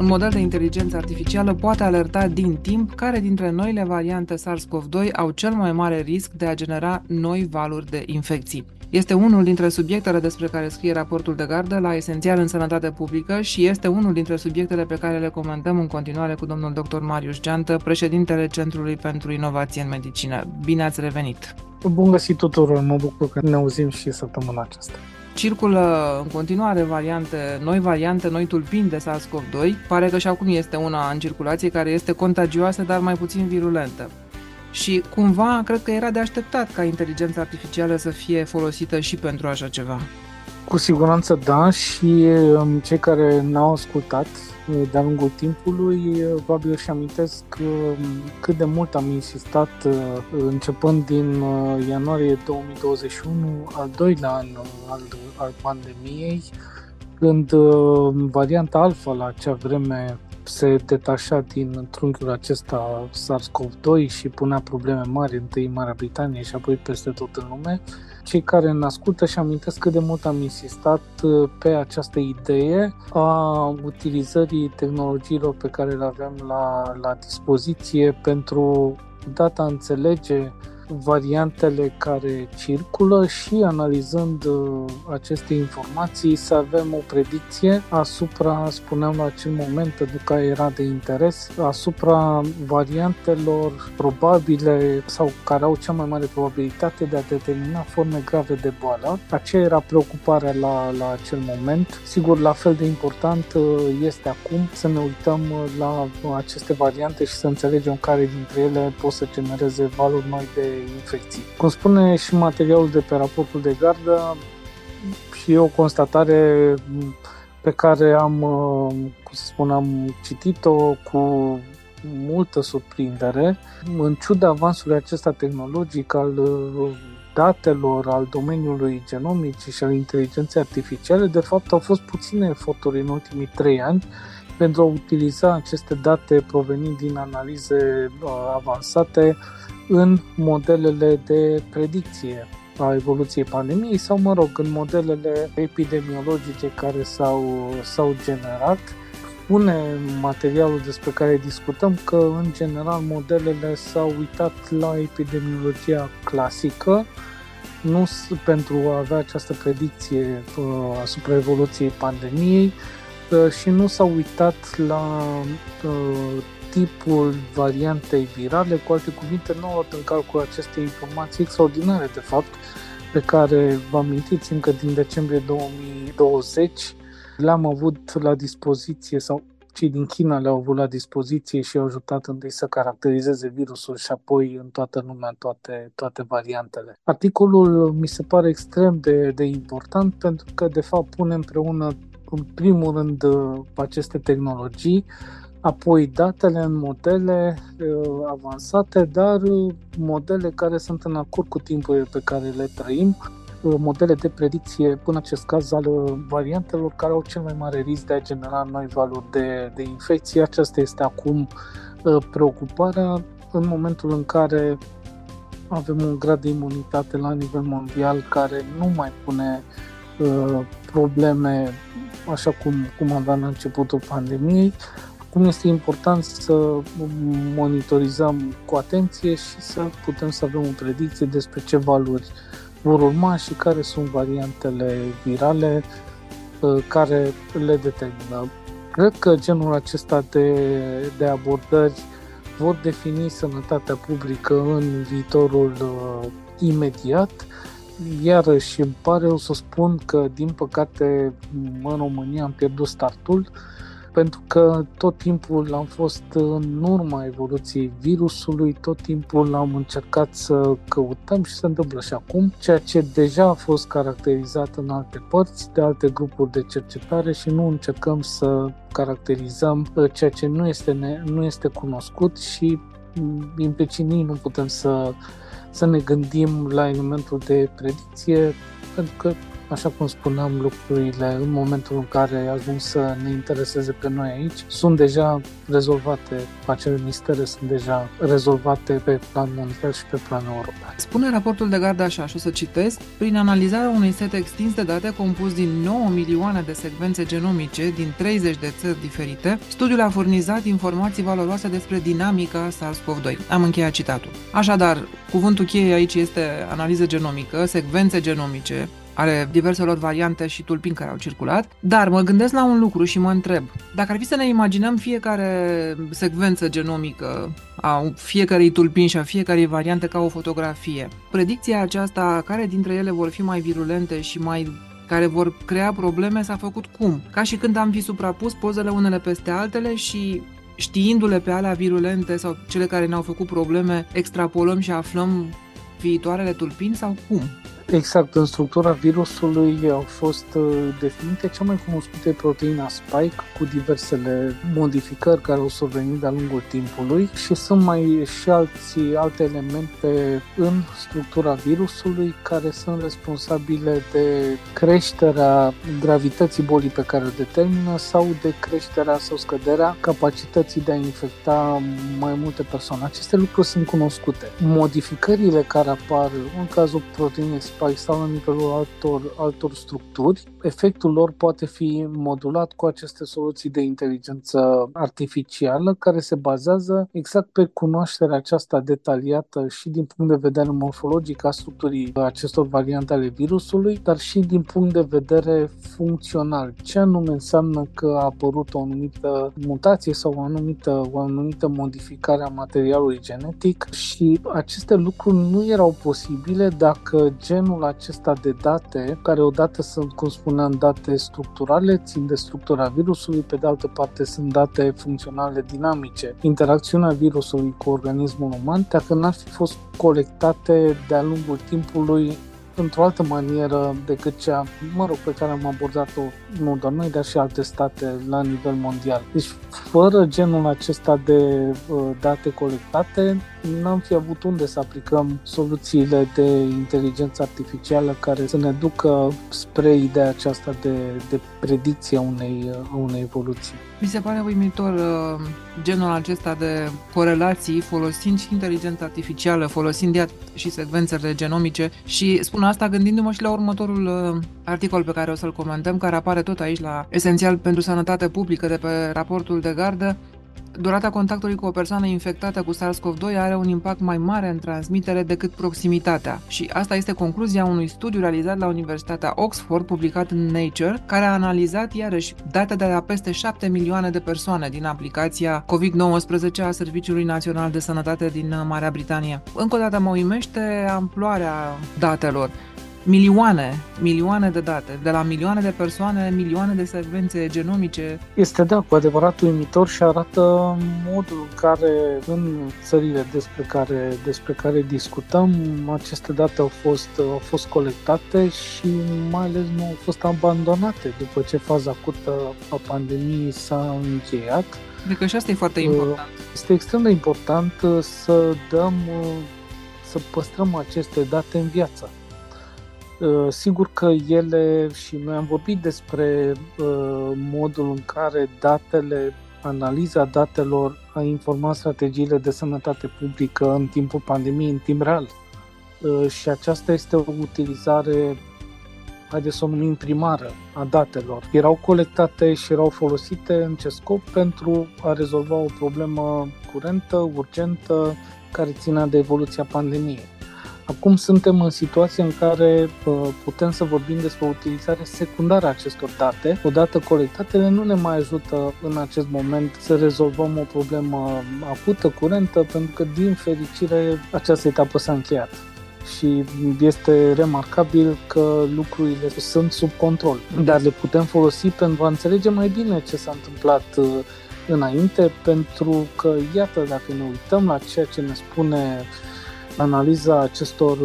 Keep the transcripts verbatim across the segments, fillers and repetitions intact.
Un model de inteligență artificială poate alerta din timp care dintre noile variante SARS-CoV doi au cel mai mare risc de a genera noi valuri de infecții. Este unul dintre subiectele despre care scrie raportul de gardă la Esențial în Sănătate Publică și este unul dintre subiectele pe care le comentăm în continuare cu domnul doctor Marius Geantă, președintele Centrului pentru Inovație în Medicină. Bine ați revenit! Bun găsit tuturor! Mă bucur că ne auzim și săptămâna aceasta. Circulă în continuare variante, noi variante, noi tulpini de SARS-CoV doi. Pare că și acum este una în circulație care este contagioasă, dar mai puțin virulentă. Și cumva cred că era de așteptat ca inteligența artificială să fie folosită și pentru așa ceva. Cu siguranță da, și cei care n-au ascultat de-a lungul timpului probabil își amintesc cât de mult am insistat începând din ianuarie două mii douăzeci și unu, al doilea an al, al pandemiei, când varianta alfa la acea vreme se detașa din trunchiul acesta SARS-CoV doi și punea probleme mari, întâi în Marea Britanie și apoi peste tot în lume. Cei care ne ascultă și amintesc cât de mult am insistat pe această idee a utilizării tehnologiilor pe care le aveam la, la dispoziție pentru data înțelege variantele care circulă și, analizând aceste informații, să avem o predicție asupra, spuneam la acel moment, pentru că era de interes, asupra variantelor probabile sau care au cea mai mare probabilitate de a determina forme grave de boală. Aceea era preocuparea la, la acel moment. Sigur, la fel de important este acum să ne uităm la aceste variante și să înțelegem care dintre ele pot să genereze valori noi de infecții. Cum spune și materialul de pe raportul de gardă, și e o constatare pe care am, cum să spun, am citit-o cu multă surprindere. În ciuda avansului acesta tehnologic, al datelor, al domeniului genomic și al inteligenței artificiale, de fapt au fost puține eforturi în ultimii trei ani pentru a utiliza aceste date provenind din analize avansate în modelele de predicție a evoluției pandemiei sau, mă rog, în modelele epidemiologice care s-au, s-au generat. Spune materialul despre care discutăm că, în general, modelele s-au uitat la epidemiologia clasică, nu pentru a avea această predicție asupra evoluției pandemiei, și nu s-au uitat la tipul variantei virale, cu alte cuvinte, nu au luat în calcul aceste informații extraordinare, de fapt, pe care vă amintiți încă din decembrie două mii douăzeci, le-am avut la dispoziție, sau cei din China le-au avut la dispoziție și au ajutat întâi să caracterizeze virusul și apoi în toată lumea, în toate, toate variantele. Articolul mi se pare extrem de, de important pentru că, de fapt, pune împreună, în primul rând, aceste tehnologii, apoi datele în modele uh, avansate, dar uh, modele care sunt în acord cu timpurile pe care le trăim, uh, modele de predicție, în acest caz, al uh, variantelor care au cel mai mare risc de a genera noi valori de, de infecție. Aceasta este acum uh, preocuparea în momentul în care avem un grad de imunitate la nivel mondial care nu mai pune uh, probleme așa cum, cum aveam la începutul pandemiei. Cum este important să monitorizăm cu atenție și să putem să avem o predicție despre ce valori vor urma și care sunt variantele virale care le determină. Cred că genul acesta de, de abordări vor defini sănătatea publică în viitorul imediat. Iarăși îmi pare, o să spun că, din păcate, în România am pierdut startul, pentru că tot timpul am fost în urma evoluției virusului, tot timpul am încercat să căutăm și se întâmplă și acum, ceea ce deja a fost caracterizat în alte părți, de alte grupuri de cercetare, și nu încercăm să caracterizăm ceea ce nu este, ne, nu este cunoscut și implicit nu putem să, să ne gândim la elementul de predicție, pentru că Așa cum spuneam, lucrurile în momentul în care ajung să ne intereseze pe noi aici, sunt deja rezolvate, acele mistere sunt deja rezolvate pe plan mondial și pe plan european. Spune raportul de gardă așa, și o să citesc: prin analizarea unui set extins de date compus din nouă milioane de secvențe genomice din treizeci de țări diferite, studiul a furnizat informații valoroase despre dinamica SARS-CoV doi. Am încheiat citatul. Așadar, cuvântul cheie aici este analiză genomică, secvențe genomice ale diverselor variante și tulpini care au circulat, dar mă gândesc la un lucru și mă întreb, dacă ar fi să ne imaginăm fiecare secvență genomică a fiecarei tulpini și a fiecarei variante ca o fotografie, predicția aceasta, care dintre ele vor fi mai virulente și mai care vor crea probleme, s-a făcut cum? Ca și când am fi suprapus pozele unele peste altele și, știindu-le pe alea virulente sau cele care ne-au făcut probleme, extrapolăm și aflăm viitoarele tulpini sau cum? Exact, în structura virusului au fost definite cea mai cunoscută proteina spike cu diversele modificări care au survenit de-a lungul timpului și sunt mai și alții, alte elemente în structura virusului care sunt responsabile de creșterea gravității bolii pe care o determină sau de creșterea sau scăderea capacității de a infecta mai multe persoane. Aceste lucruri sunt cunoscute. Modificările care apar în cazul proteinei spike sau la nivelul altor, altor structuri, efectul lor poate fi modulat cu aceste soluții de inteligență artificială care se bazează exact pe cunoașterea aceasta detaliată și din punct de vedere morfologic a structurii acestor variante ale virusului, dar și din punct de vedere funcțional. Ce anume înseamnă că a apărut o anumită mutație sau o anumită, o anumită modificare a materialului genetic și aceste lucruri nu erau posibile dacă genul acesta de date, care odată sunt, cum spuneam, date structurale, țin de structura virusului, pe de altă parte sunt date funcționale dinamice, interacțiunea virusului cu organismul uman, dacă n-ar fi fost colectate de-a lungul timpului într-o altă manieră decât cea, mă rog, pe care am abordat-o nu doar noi, dar și alte state la nivel mondial. Deci, fără genul acesta de uh, date colectate, n-am fi avut unde să aplicăm soluțiile de inteligență artificială care să ne ducă spre ideea aceasta de, de predicție a unei, unei evoluții. Mi se pare uimitor uh, genul acesta de corelații, folosind și inteligența artificială, folosind ea și secvențele genomice și spun asta gândindu-mă și la următorul uh, articol pe care o să-l comentăm, care apare tot aici la Esențial pentru Sănătate Publică de pe raportul de gardă. Durata contactului cu o persoană infectată cu SARS-CoV doi are un impact mai mare în transmitere decât proximitatea. Și asta este concluzia unui studiu realizat la Universitatea Oxford, publicat în Nature, care a analizat iarăși date de la peste șapte milioane de persoane din aplicația covid nouăsprezece a Serviciului Național de Sănătate din Marea Britanie. Încă o dată mă uimește amploarea datelor. Milioane, milioane de date, de la milioane de persoane, milioane de secvențe genomice. Este, da, cu adevărat uimitor și arată modul în care în țările despre care, despre care discutăm, aceste date au fost, au fost colectate și mai ales nu au fost abandonate după ce faza acută a pandemiei s-a încheiat. Cred că și asta e foarte important. Este extrem de important să dăm, să păstrăm aceste date în viață. Sigur că ele, și noi am vorbit despre uh, modul în care datele, analiza datelor a informat strategiile de sănătate publică în timpul pandemiei, în timp real. Uh, și aceasta este o utilizare, haideți să o numim primară, a datelor. Erau colectate și erau folosite în ce scop? Pentru a rezolva o problemă curentă, urgentă, care ținea de evoluția pandemiei. Acum suntem în situația în care uh, putem să vorbim despre utilizarea secundară a acestor date. Odată colectate, ele nu ne mai ajută în acest moment să rezolvăm o problemă acută, curentă, pentru că, din fericire, această etapă s-a încheiat. Și este remarcabil că lucrurile sunt sub control, dar le putem folosi pentru a înțelege mai bine ce s-a întâmplat uh, înainte, pentru că, iată, dacă ne uităm la ceea ce ne spune analiza acestor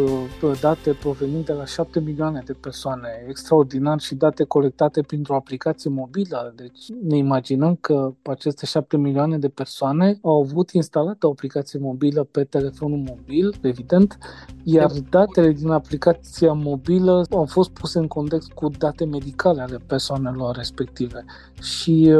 date provenind de la șapte milioane de persoane, extraordinar, și date colectate printr-o aplicație mobilă. Deci ne imaginăm că aceste șapte milioane de persoane au avut instalată o aplicație mobilă pe telefonul mobil, evident, iar datele din aplicația mobilă au fost puse în context cu date medicale ale persoanelor respective. Și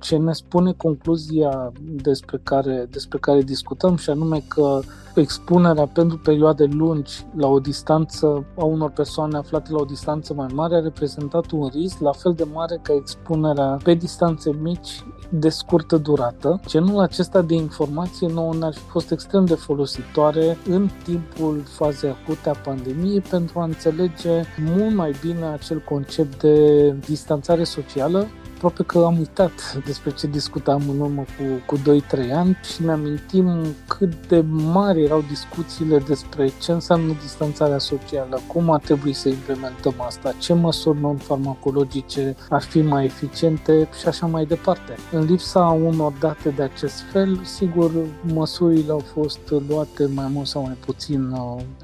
ce ne spune concluzia despre care, despre care discutăm, și anume că expunerea pentru perioade lungi la o distanță a unor persoane aflate la o distanță mai mare a reprezentat un risc la fel de mare ca expunerea pe distanțe mici de scurtă durată. Genul acesta de informație nouă ne-ar fi fost extrem de folositoare în timpul fazei acute a pandemiei pentru a înțelege mult mai bine acel concept de distanțare socială. Aproape că am uitat despre ce discutam în urmă cu, cu doi trei ani și ne amintim cât de mari erau discuțiile despre ce înseamnă distanțarea socială, cum ar trebui să implementăm asta, ce măsuri non-farmacologice ar fi mai eficiente și așa mai departe. În lipsa unor date de acest fel, sigur, măsurile au fost luate mai mult sau mai puțin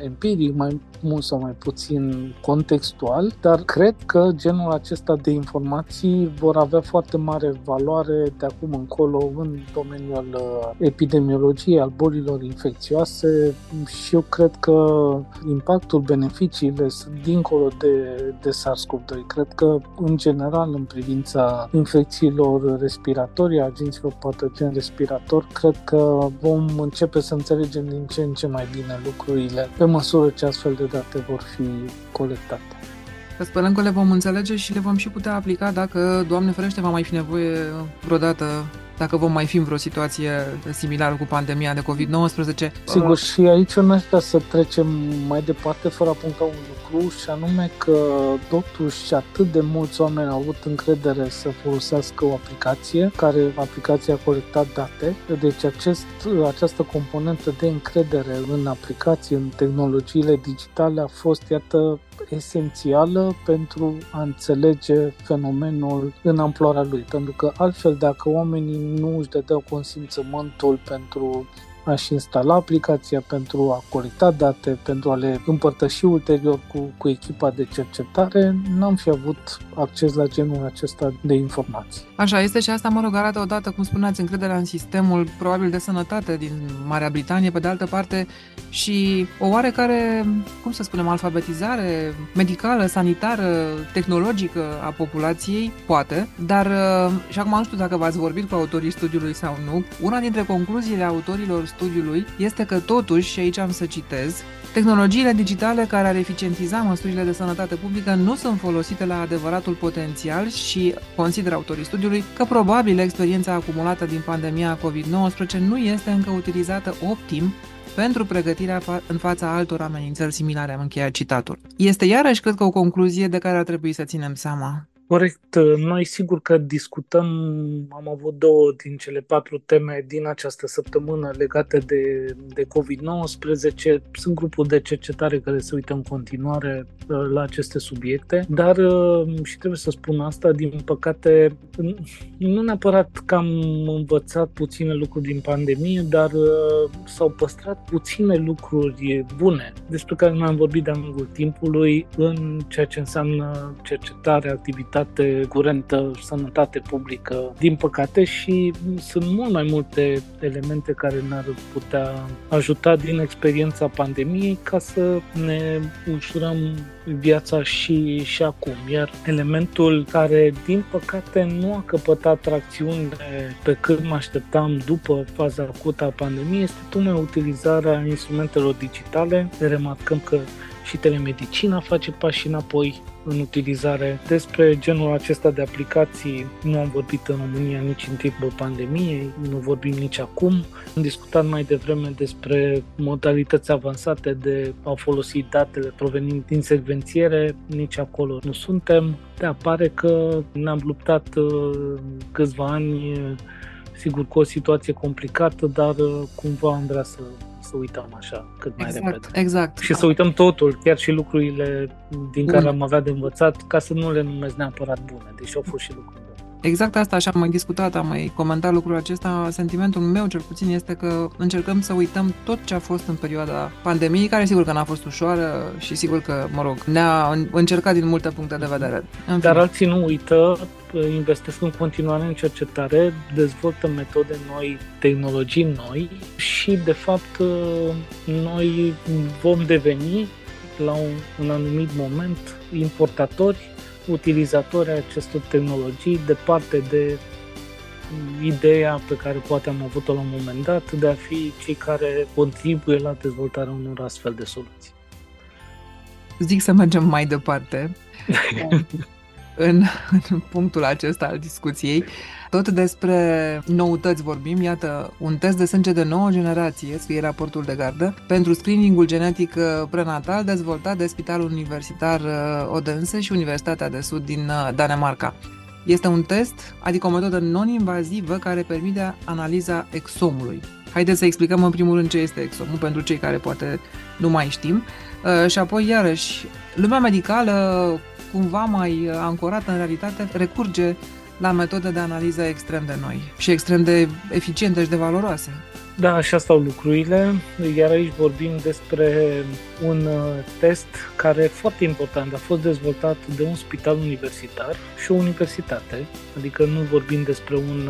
empiric, mai mult sau mai puțin contextual, dar cred că genul acesta de informații vor avea foarte mare valoare de acum încolo în domeniul epidemiologiei, al bolilor infecțioase, și eu cred că impactul, beneficiile sunt dincolo de, de SARS-CoV doi. Cred că, în general, în privința infecțiilor respiratorii, agenților patogeni respiratori, cred că vom începe să înțelegem din ce în ce mai bine lucrurile pe măsură ce astfel de date vor fi colectate. Sperăm că le vom înțelege și le vom și putea aplica dacă, Doamne ferește, va mai fi nevoie vreodată, dacă vom mai fi în vreo situație similară cu pandemia de covid nouăsprezece. Sigur, și aici nu aș vrea să trecem mai departe fără a puncta un lucru, și anume că totuși atât de mulți oameni au avut încredere să folosească o aplicație, care aplicația a colectat date. Deci acest, această componentă de încredere în aplicații, în tehnologiile digitale a fost, iată, esențială pentru a înțelege fenomenul în amploarea lui, pentru că altfel, dacă oamenii nu își dădeau consimțământul pentru a-și instala aplicația, pentru a colecta date, pentru a le împărtăși ulterior cu, cu echipa de cercetare, n-am fi avut acces la genul acesta de informații. Așa este, și asta, mă rog, arată odată, cum spuneați, încrederea în sistemul probabil de sănătate din Marea Britanie, pe de altă parte și o oarecare, cum să spunem, alfabetizare medicală, sanitară, tehnologică a populației, poate, dar, și acum nu știu dacă v-ați vorbit cu autorii studiului sau nu, una dintre concluziile autorilor studiului este că totuși, și aici am să citez, tehnologiile digitale care ar eficientiza măsurile de sănătate publică nu sunt folosite la adevăratul potențial și consideră autorii studiului că probabil experiența acumulată din pandemia covid nouăsprezece nu este încă utilizată optim pentru pregătirea fa- în fața altor amenințări similare. Am încheiat citatul. Este iarăși, cred că, o concluzie de care ar trebui să ținem seama. Corect. Noi sigur că discutăm, am avut două din cele patru teme din această săptămână legate de, de covid nouăsprezece. Sunt grupul de cercetare care se uită în continuare la aceste subiecte, dar, și trebuie să spun asta, din păcate, nu neapărat că am învățat puține lucruri din pandemie, dar s-au păstrat puține lucruri bune despre care nu am vorbit de-a lungul timpului în ceea ce înseamnă cercetare, activitate curentă, sănătate publică, din păcate, și sunt mult mai multe elemente care ne-ar putea ajuta din experiența pandemiei ca să ne ușurăm viața și, și acum. Iar elementul care, din păcate, nu a căpătat tracțiune pe cât mă așteptam după faza acută a pandemiei este tocmai utilizarea instrumentelor digitale. Remarcăm că și telemedicina face pași înapoi în utilizare. Despre genul acesta de aplicații nu am vorbit în România nici în timpul pandemiei, nu vorbim nici acum. Am discutat mai devreme despre modalități avansate de a folosi datele provenind din secvențiere, nici acolo nu suntem. De apare că ne-am luptat câțiva ani, sigur, cu o situație complicată, dar cumva am vrea să să uităm așa cât mai exact, repede. Exact. Și să uităm totul, chiar și lucrurile din Bun. care am avea de învățat, ca să nu le numesc neapărat bune, deși au fost și lucruri bune. Exact asta, așa am mai discutat, am mai comentat lucrul acesta. Sentimentul meu, cel puțin, este că încercăm să uităm tot ce a fost în perioada pandemiei, care sigur că n-a fost ușoară și sigur că, mă rog, ne-a încercat din multe puncte de vedere. Dar alții nu uită, investesc în continuare în cercetare, dezvoltă metode noi, tehnologii noi și, de fapt, noi vom deveni, la un, un anumit moment, importatori, utilizatori acestor tehnologii, departe de ideea pe care poate am avut-o la un moment dat de a fi cei care contribuie la dezvoltarea unor astfel de soluții. Zic să mergem mai departe în, în punctul acesta al discuției. Tot despre noutăți vorbim, iată, un test de sânge de nouă generație, scrie raportul de gardă, pentru screeningul genetic prenatal dezvoltat de Spitalul Universitar Odense și Universitatea de Sud din Danemarca. Este un test, adică o metodă non-invazivă care permite analiza exomului. Haideți să explicăm în primul rând ce este exomul, pentru cei care poate nu mai știm, și apoi iarăși lumea medicală, cumva mai ancorată în realitate, recurge la metode de analiză extrem de noi și extrem de eficiente și de valoroase. Da, așa stau lucrurile, iar aici vorbim despre un test care e foarte important, a fost dezvoltat de un spital universitar și o universitate, adică nu vorbim despre un,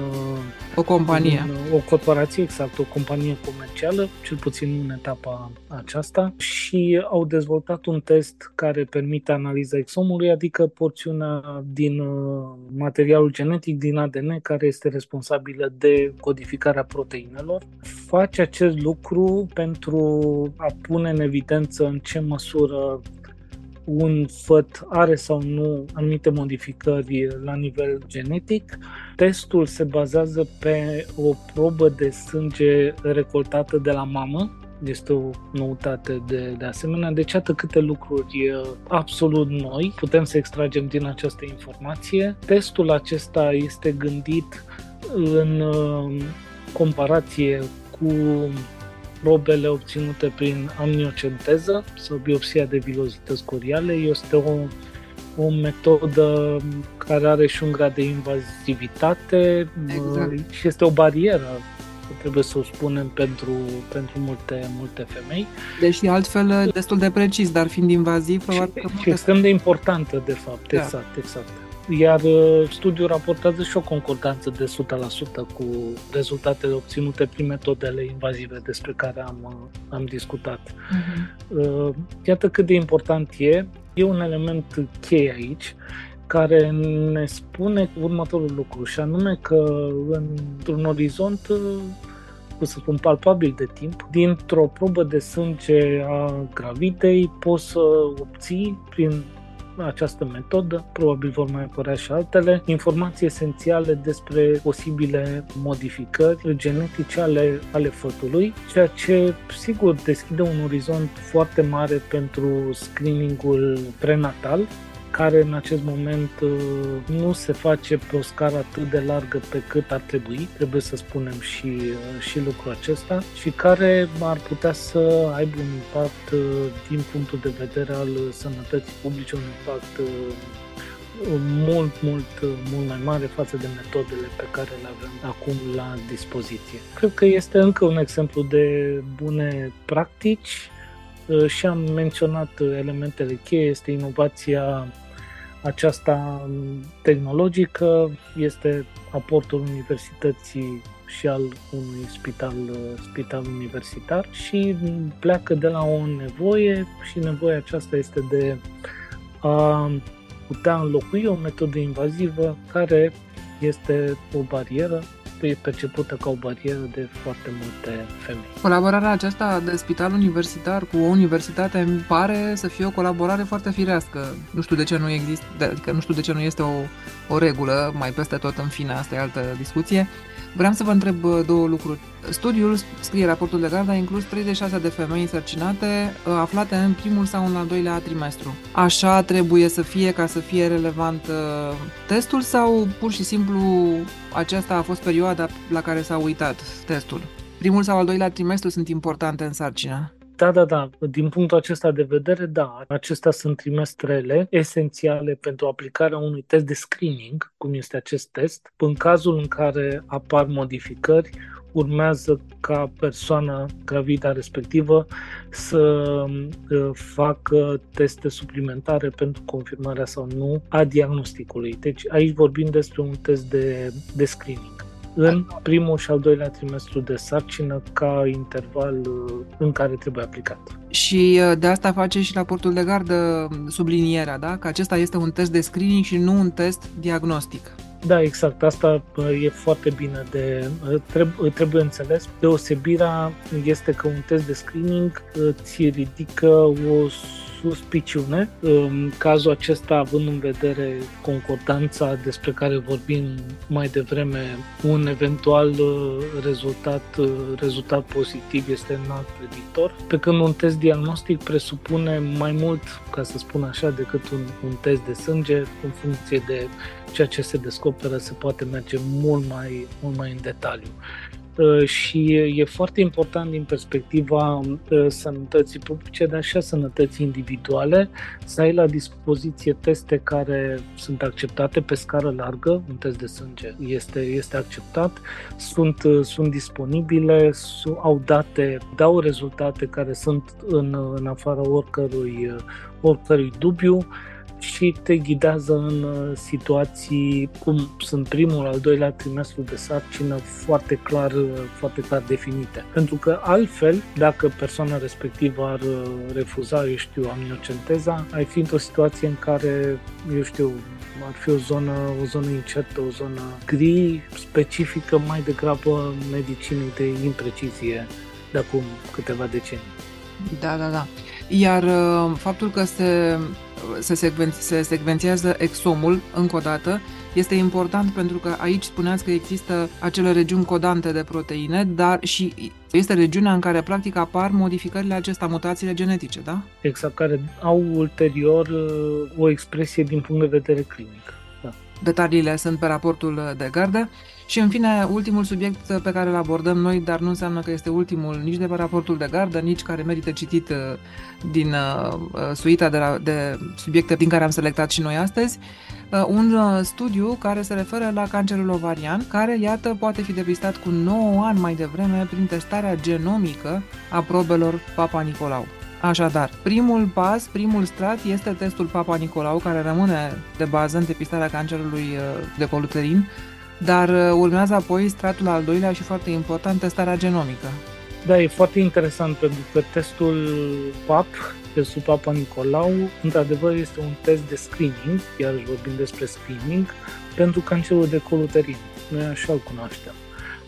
o companie, un, o corporație, exact, o companie comercială, cel puțin în etapa aceasta, și au dezvoltat un test care permite analiza exomului, adică porțiunea din materialul genetic, din A D N, care este responsabilă de codificarea proteinelor. Face acest lucru pentru a pune în evidență în ce măsură un făt are sau nu anumite modificări la nivel genetic. Testul se bazează pe o probă de sânge recoltată de la mamă. Este o noutate de, de asemenea. Deci atât câte lucruri absolut noi putem să extragem din această informație. Testul acesta este gândit în comparație cu probele obținute prin amniocenteză sau biopsia de vilozități coriale. Este o, o metodă care are și un grad de invazivitate, exact, și este o barieră, trebuie să o spunem, pentru, pentru multe, multe femei. Deși altfel destul de precis, dar fiind invaziv... Și, și extrem de importantă, de fapt, da. exact, exact. Iar studiul raportează și o concordanță de o sută la sută cu rezultatele obținute prin metodele invazive despre care am, am discutat. Uh-huh. Iată cât de important e. E un element cheie aici care ne spune următorul lucru, și anume că într-un orizont, cum să spun, palpabil de timp, dintr-o probă de sânge a gravidei poți să obții prin această metodă, probabil vor mai apărea și altele, informații esențiale despre posibile modificări genetice ale, ale fătului, ceea ce, sigur, deschide un orizont foarte mare pentru screeningul prenatal, care în acest moment nu se face pe o scară atât de largă pe cât ar trebui, trebuie să spunem și, și lucrul acesta, și care ar putea să aibă un impact din punctul de vedere al sănătății publice, un impact mult, mult, mult mai mare față de metodele pe care le avem acum la dispoziție. Cred că este încă un exemplu de bune practici. Și am menționat elementele cheie, este inovația aceasta tehnologică, este aportul universității și al unui spital, spital universitar, și pleacă de la o nevoie, și nevoia aceasta este de a putea înlocui o metodă invazivă care este o barieră, e percepută ca o barieră de foarte multe femei. Colaborarea aceasta de spital universitar cu o universitate îmi pare să fie o colaborare foarte firească. Nu știu de ce nu există, adică nu știu de ce nu este o, o regulă mai peste tot, în fine, asta e altă discuție. Vreau să vă întreb două lucruri. Studiul, scrie raportul de gardă, a inclus treizeci și șase de femei însărcinate aflate în primul sau în al doilea trimestru. Așa trebuie să fie ca să fie relevant testul, sau pur și simplu aceasta a fost perioada la care s-a uitat testul? Primul sau al doilea trimestru sunt importante în sarcină? Da, da, da. Din punctul acesta de vedere, da. Acestea sunt trimestrele esențiale pentru aplicarea unui test de screening, cum este acest test. În cazul în care apar modificări, urmează ca persoana gravidă respectivă să facă teste suplimentare pentru confirmarea sau nu a diagnosticului. Deci aici vorbim despre un test de, de screening. În primul și al doilea trimestru de sarcină ca interval în care trebuie aplicat. Și de asta face și raportul de gardă sublinierea, da? Că acesta este un test de screening și nu un test diagnostic. Da, exact. Asta e foarte bine de trebuie, trebuie înțeles. Deosebirea este că un test de screening îți ridică o suspiciune, în cazul acesta având în vedere concordanța despre care vorbim mai devreme, un eventual rezultat, rezultat pozitiv este înalt predictor, pe când un test diagnostic presupune mai mult, ca să spun așa, decât un, un test de sânge. În funcție de ceea ce se descoperă se poate merge mult mai, mult mai în detaliu. Și e foarte important din perspectiva sănătății publice, dar și a sănătății individuale, să ai la dispoziție teste care sunt acceptate pe scară largă. Un test de sânge este, este acceptat, sunt, sunt disponibile, au date, dau rezultate care sunt în, în afara oricărui, oricărui dubiu și te ghidează în situații cum sunt primul, al doilea trimestru de sarcină foarte clar, foarte clar definite. Pentru că altfel, dacă persoana respectivă ar refuza, eu știu, amniocenteza, ai fi într-o situație în care, eu știu, ar fi o zonă, o zonă incertă, o zonă gri, specifică mai degrabă medicinii de imprecizie de acum câteva decenii. Da, da, da. Iar faptul că se, se, secven, se secvențează exomul, încă o dată, este important pentru că aici spuneați că există acele regiuni codante de proteine, dar și este regiunea în care practic apar modificările acestea, mutațiile genetice, da? Exact, care au ulterior o expresie din punct de vedere clinic. Da. Detaliile sunt pe raportul de gardă. Și în fine, ultimul subiect pe care îl abordăm noi, dar nu înseamnă că este ultimul nici de pe raportul de gardă, nici care merită citit din suita de, la, de subiecte din care am selectat și noi astăzi, un studiu care se referă la cancerul ovarian, care, iată, poate fi depistat cu nouă ani mai devreme prin testarea genomică a probelor Papanicolau. Așadar, primul pas, primul strat este testul Papanicolau, care rămâne de bază în depistarea cancerului de coluterin, dar urmează apoi stratul al doilea și foarte important, testarea genomică. Da, e foarte interesant pentru că testul P A P, testul Papanicolau, într-adevăr este un test de screening, iar vorbim despre screening, pentru cancerul de coluterin. Noi așa îl cunoaștem.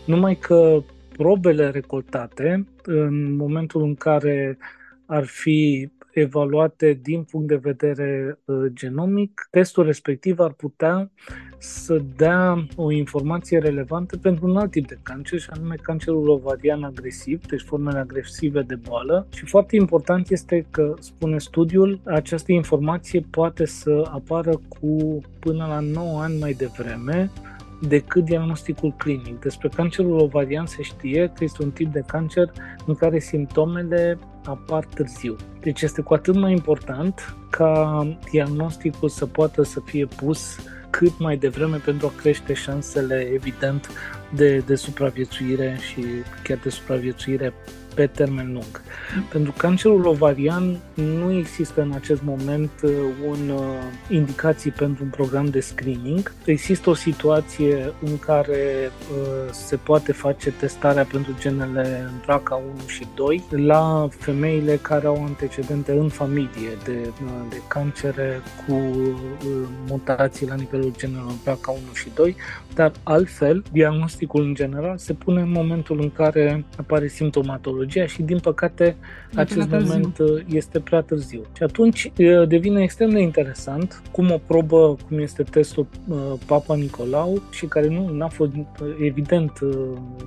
Numai că probele recoltate, în momentul în care ar fi evaluate din punct de vedere genomic, testul respectiv ar putea să dea o informație relevantă pentru un alt tip de cancer, și anume cancerul ovarian agresiv, deci formele agresive de boală. Și foarte important este că, spune studiul, această informație poate să apară cu până la nouă ani mai devreme decât diagnosticul clinic. Despre cancerul ovarian se știe că este un tip de cancer în care simptomele apar târziu. Deci este cu atât mai important ca diagnosticul să poată să fie pus cât mai devreme pentru a crește șansele, evident, de, de supraviețuire și chiar de supraviețuire pe termen lung. Pentru cancerul ovarian nu există în acest moment un uh, indicații pentru un program de screening. Există o situație în care uh, se poate face testarea pentru genele B R C A unu și doi la femeile care au antecedente în familie de, uh, de cancere cu uh, mutații la nivelul genelor B R C A unu și doi, dar altfel, diagnosticul în general se pune în momentul în care apare simptomatologia și, din păcate, e acest moment este prea târziu. Și atunci devine extrem de interesant cum o probă, cum este testul Papanicolau, și care nu a fost, evident,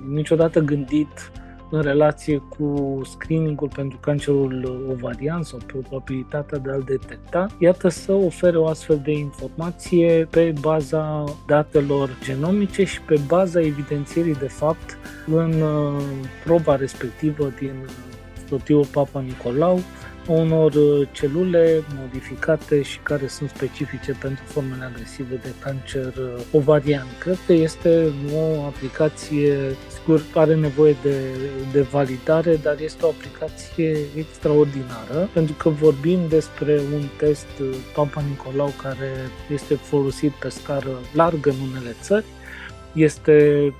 niciodată gândit în relație cu screening-ul pentru cancerul ovarian sau probabilitatea de a-l detecta, iată, să ofere o astfel de informație pe baza datelor genomice și pe baza evidențierii de fapt în proba respectivă din proteul Papanicolau a unor celule modificate și care sunt specifice pentru formele agresive de cancer ovarian. Cred că este o aplicație, sigur, are nevoie de, de validare, dar este o aplicație extraordinară, pentru că vorbim despre un test Papanicolau care este folosit pe scară largă în unele țări, este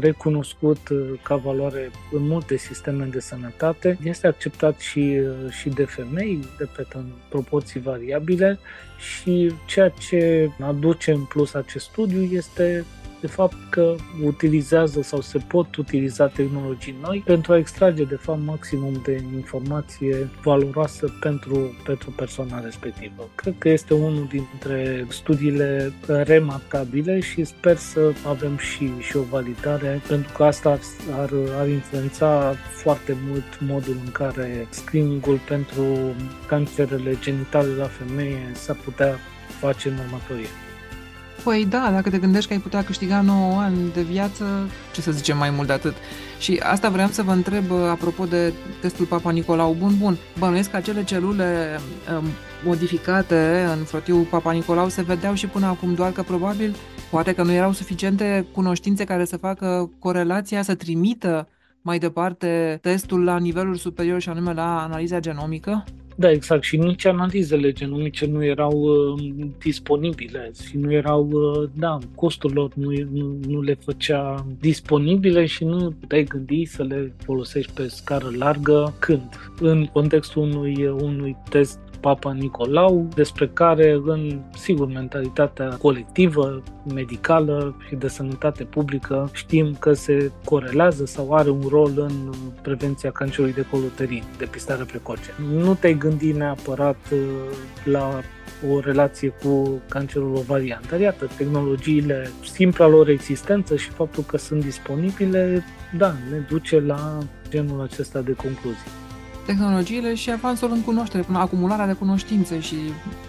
recunoscut ca valoare în multe sisteme de sănătate, este acceptat și, și de femei, repet, în proporții variabile, și ceea ce aduce în plus acest studiu este de fapt că utilizează sau se pot utiliza tehnologii noi pentru a extrage de fapt maximum de informație valoroasă pentru, pentru persoana respectivă. Cred că este unul dintre studiile remarcabile și sper să avem și, și o validare, pentru că asta ar, ar, ar influența foarte mult modul în care screeningul pentru cancerele genitale la femeie s-ar putea face în următorii. Păi da, dacă te gândești că ai putea câștiga nouă ani de viață, ce să zicem mai mult de atât. Și asta vreau să vă întreb apropo de testul Papanicolau. Bun, bun, bănuiesc că acele celule modificate în frotiul Papanicolau se vedeau și până acum, doar că probabil, poate că nu erau suficiente cunoștințe care să facă corelația, să trimită mai departe testul la nivelul superior și anume la analiza genomică? Da, exact. Și nici analizele genomice nu erau uh, disponibile și nu erau, uh, da, costul lor nu, nu, nu le făcea disponibile și nu puteai gândi să le folosești pe scară largă când, în contextul unui, unui test Papanicolau, despre care, în, sigur, mentalitatea colectivă, medicală și de sănătate publică știm că se corelează sau are un rol în prevenția cancerului de col uterin, depistarea precoce. Nu te-ai gândi neapărat la o relație cu cancerul ovarian, dar iată, tehnologiile, simpla lor existență și faptul că sunt disponibile, da, ne duce la genul acesta de concluzii. Tehnologiile și avansul în cunoaștere, până acumularea de cunoștințe și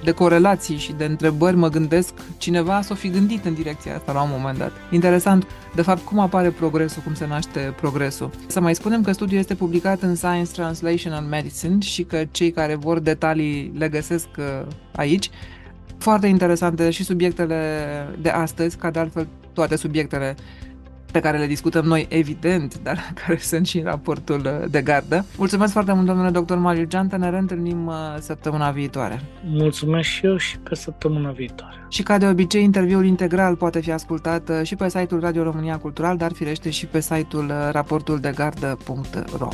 de corelații și de întrebări, mă gândesc, cineva s-o fi gândit în direcția asta la un moment dat. Interesant, de fapt, cum apare progresul, cum se naște progresul. Să mai spunem că studiul este publicat în Science Translational Medicine și că cei care vor detalii le găsesc aici. Foarte interesante și subiectele de astăzi, ca de altfel toate subiectele pe care le discutăm noi, evident, dar care sunt și în raportul de gardă. Mulțumesc foarte mult, domnule doctor Marius Geantă, ne reîntâlnim săptămâna viitoare. Mulțumesc și eu și pe săptămâna viitoare. Și ca de obicei, interviul integral poate fi ascultat și pe site-ul Radio România Cultural, dar firește și pe site-ul raportuldegardă punct ro.